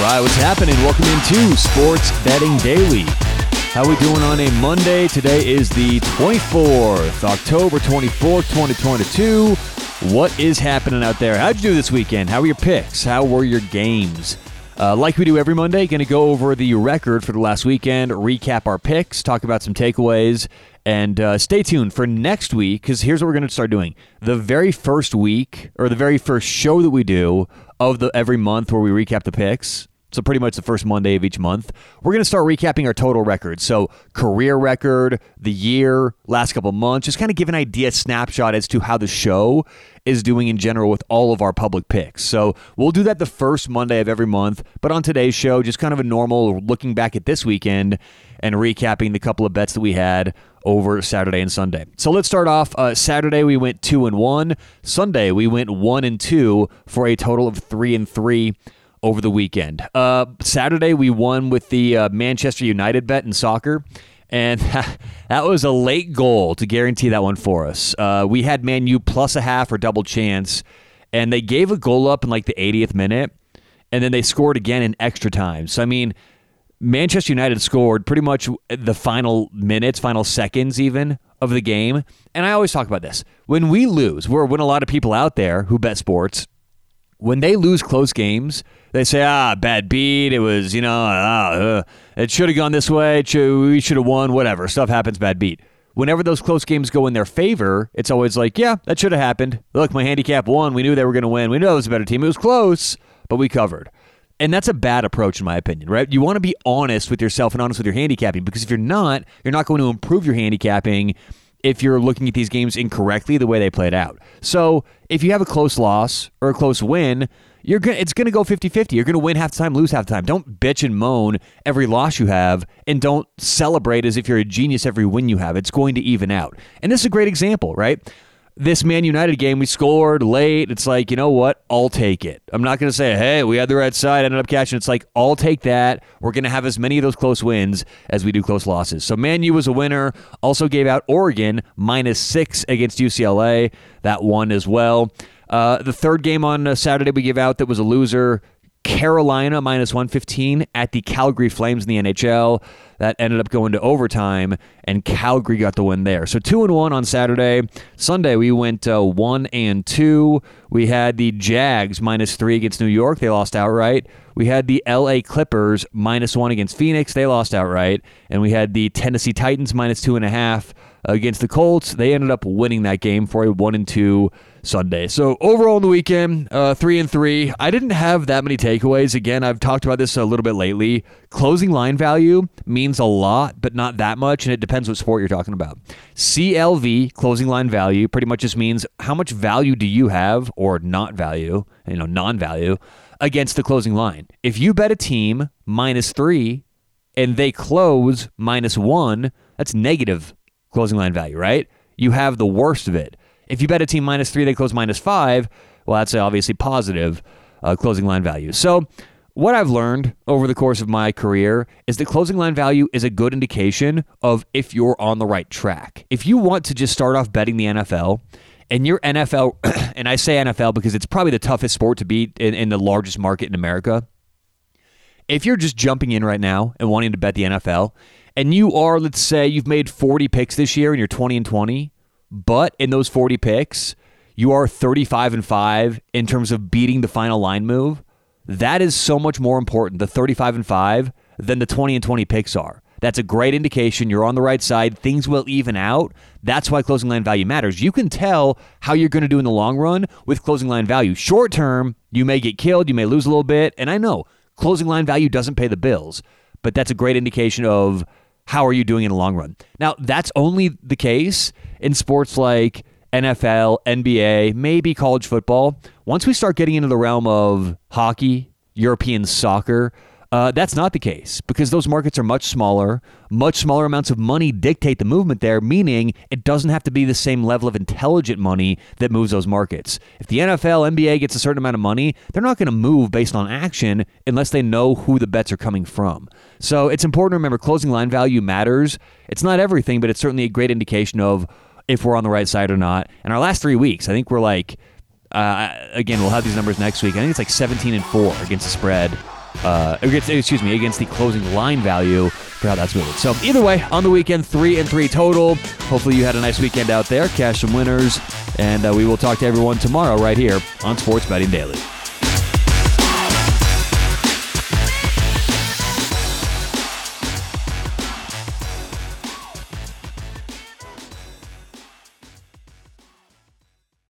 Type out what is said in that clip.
Alright, what's happening? Welcome into Sports Betting Daily. How we doing on a Monday? Today is the 24th, October 24th, 2022. What is happening out there? How'd you do this weekend? How were your picks? How were your games? Like we do every Monday, going to go over the record for the last weekend, recap our picks, talk about some takeaways, and stay tuned for next week, because here's what we're going to start doing. The very first week, or the very first show that we do of the every month where we recap the picks, so pretty much the first Monday of each month, we're going to start recapping our total records. So career record, the year, last couple months, just kind of give an idea, snapshot as to how the show is doing in general with all of our public picks. So we'll do that the first Monday of every month. But on today's show, just kind of a normal looking back at this weekend and recapping the couple of bets that we had over Saturday and Sunday. So let's start off. Saturday, we went 2-1. Sunday, we went 1-2 for a total of 3-3. Over the weekend. Saturday, we won with the Manchester United bet in soccer, and that was a late goal to guarantee that one for us. We had Man U plus a half or double chance, and they gave a goal up in like the 80th minute, and then they scored again in extra time. So, I mean, Manchester United scored pretty much the final minutes, final seconds even of the game. And I always talk about this. When we lose, or when a lot of people out there who bet sports, when they lose close games, they say, bad beat. It was, it should have gone this way. We should have won, whatever. Stuff happens, bad beat. Whenever those close games go in their favor, it's always like, yeah, that should have happened. Look, my handicap won. We knew they were going to win. We knew it was a better team. It was close, but we covered. And that's a bad approach, in my opinion, right? You want to be honest with yourself and honest with your handicapping, because if you're not going to improve your handicapping if you're looking at these games incorrectly the way they played out. So if you have a close loss or a close win, it's going to go 50-50. You're going to win half the time, lose half the time. Don't bitch and moan every loss you have, and don't celebrate as if you're a genius every win you have. It's going to even out. And this is a great example, right? This Man United game, we scored late. It's like, you know what? I'll take it. I'm not going to say, hey, we had the right side, ended up catching. It's like, I'll take that. We're going to have as many of those close wins as we do close losses. So Man U was a winner. Also gave out Oregon -6 against UCLA. That won as well. The third game on Saturday we gave out that was a loser, Carolina -115 at the Calgary Flames in the NHL. That ended up going to overtime, and Calgary got the win there. So 2-1 on Saturday. Sunday, we went 1-2. We had the Jags -3 against New York. They lost outright. We had the LA Clippers -1 against Phoenix. They lost outright. And we had the Tennessee Titans -2.5 against the Colts. They ended up winning that game for a 1-2 Sunday. So overall in the weekend, 3-3. I didn't have that many takeaways. Again, I've talked about this a little bit lately. Closing line value means a lot, but not that much, and it depends what sport you're talking about. CLV, closing line value, pretty much just means how much value do you have, or not value, non-value, against the closing line. If you bet a team -3 and they close -1, that's negative closing line value, right? You have the worst of it. If you bet a team -3, they close -5, well, that's obviously positive closing line value. So what I've learned over the course of my career is that closing line value is a good indication of if you're on the right track. If you want to just start off betting the NFL, and your NFL, and I say NFL because it's probably the toughest sport to beat in the largest market in America. If you're just jumping in right now and wanting to bet the NFL, and you are, let's say, you've made 40 picks this year and you're 20-20, but in those 40 picks, you are 35-5 in terms of beating the final line move. That is so much more important, the 35-5, than the 20-20 picks are. That's a great indication you're on the right side. Things will even out. That's why closing line value matters. You can tell how you're going to do in the long run with closing line value. Short term, you may get killed. You may lose a little bit. And I know closing line value doesn't pay the bills, but that's a great indication of how are you doing in the long run. Now, that's only the case in sports like NFL, NBA, maybe college football. Once we start getting into the realm of hockey, European soccer, that's not the case, because those markets are much smaller. Much smaller amounts of money dictate the movement there, meaning it doesn't have to be the same level of intelligent money that moves those markets. If the NFL, NBA gets a certain amount of money, they're not going to move based on action unless they know who the bets are coming from. So it's important to remember closing line value matters. It's not everything, but it's certainly a great indication of if we're on the right side or not. And our last 3 weeks, I think we're like, again, we'll have these numbers next week. I think it's like 17-4 against the spread against the closing line value for how that's moving. So either way, on the weekend, 3-3 total. Hopefully you had a nice weekend out there. Cash some winners, and we will talk to everyone tomorrow right here on Sports Betting Daily.